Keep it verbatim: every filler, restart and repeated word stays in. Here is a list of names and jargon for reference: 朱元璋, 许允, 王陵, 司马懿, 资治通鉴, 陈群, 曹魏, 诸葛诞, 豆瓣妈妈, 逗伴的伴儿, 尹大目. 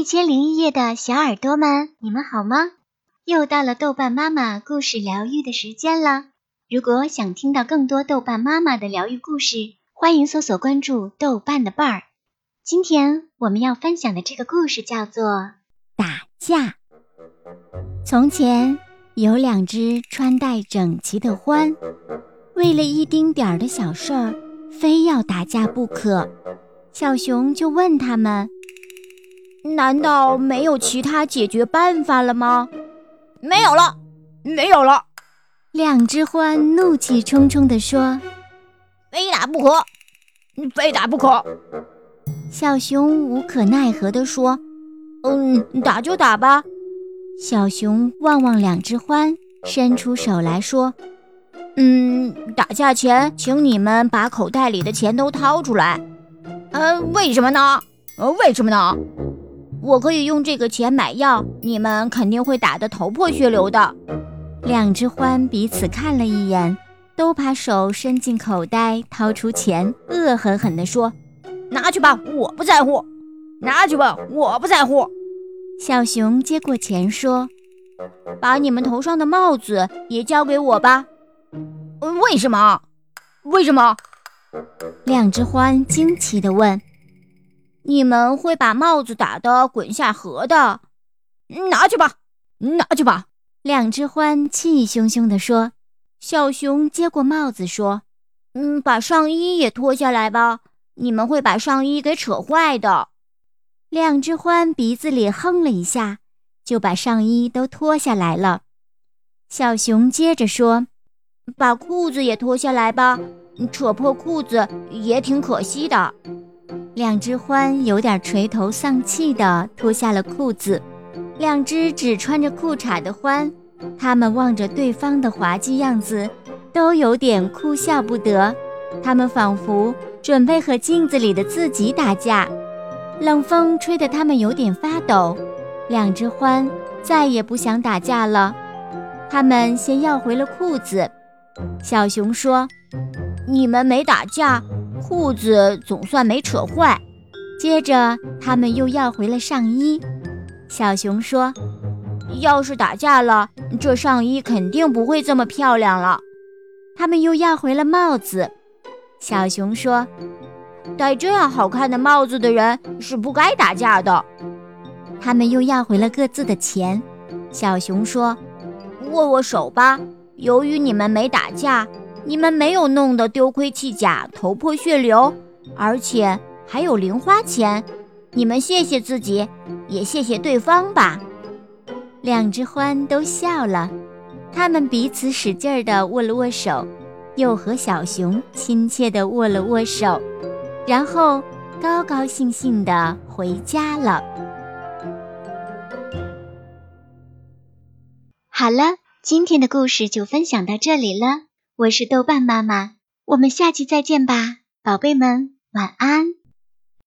一千零一夜的小耳朵们，你们好吗？又到了豆瓣妈妈故事疗愈的时间了。如果想听到更多豆瓣妈妈的疗愈故事，欢迎搜索关注豆瓣的伴儿。今天我们要分享的这个故事叫做打架。从前有两只穿戴整齐的獾，为了一丁点儿的小事儿，非要打架不可。小熊就问他们，难道没有其他解决办法了吗？没有了，没有了。两只獾怒气冲冲地说，非打不可，非打不可。小熊无可奈何地说，嗯，打就打吧。小熊望望两只獾，伸出手来说，嗯，打架前请你们把口袋里的钱都掏出来。呃，为什么呢？呃，为什么呢？我可以用这个钱买药，你们肯定会打得头破血流的。两只獾彼此看了一眼，都把手伸进口袋掏出钱，恶狠狠地说，拿去吧，我不在乎，拿去吧，我不在乎。小熊接过钱说，把你们头上的帽子也交给我吧。呃，为什么？为什么？两只獾惊奇地问，你们会把帽子打得滚下河的。拿去吧，拿去吧。两只獾气汹汹地说。小熊接过帽子说，嗯，把上衣也脱下来吧，你们会把上衣给扯坏的。两只獾鼻子里哼了一下，就把上衣都脱下来了。小熊接着说，把裤子也脱下来吧，扯破裤子也挺可惜的。两只獾有点垂头丧气地脱下了裤子。两只只穿着裤衩的獾，他们望着对方的滑稽样子，都有点哭笑不得。他们仿佛准备和镜子里的自己打架。冷风吹得他们有点发抖。两只獾再也不想打架了。他们先要回了裤子。小熊说，你们没打架，裤子总算没扯坏。接着他们又要回了上衣。小熊说，要是打架了，这上衣肯定不会这么漂亮了。他们又要回了帽子。小熊说，戴这样好看的帽子的人是不该打架的。他们又要回了各自的钱。小熊说，握握手吧，由于你们没打架，你们没有弄得丢盔弃甲，头破血流，而且还有零花钱，你们谢谢自己，也谢谢对方吧。两只獾都笑了，他们彼此使劲地握了握手，又和小熊亲切地握了握手，然后高高兴兴地回家了。好了，今天的故事就分享到这里了。我是豆瓣妈妈，我们下期再见吧，宝贝们，晚安。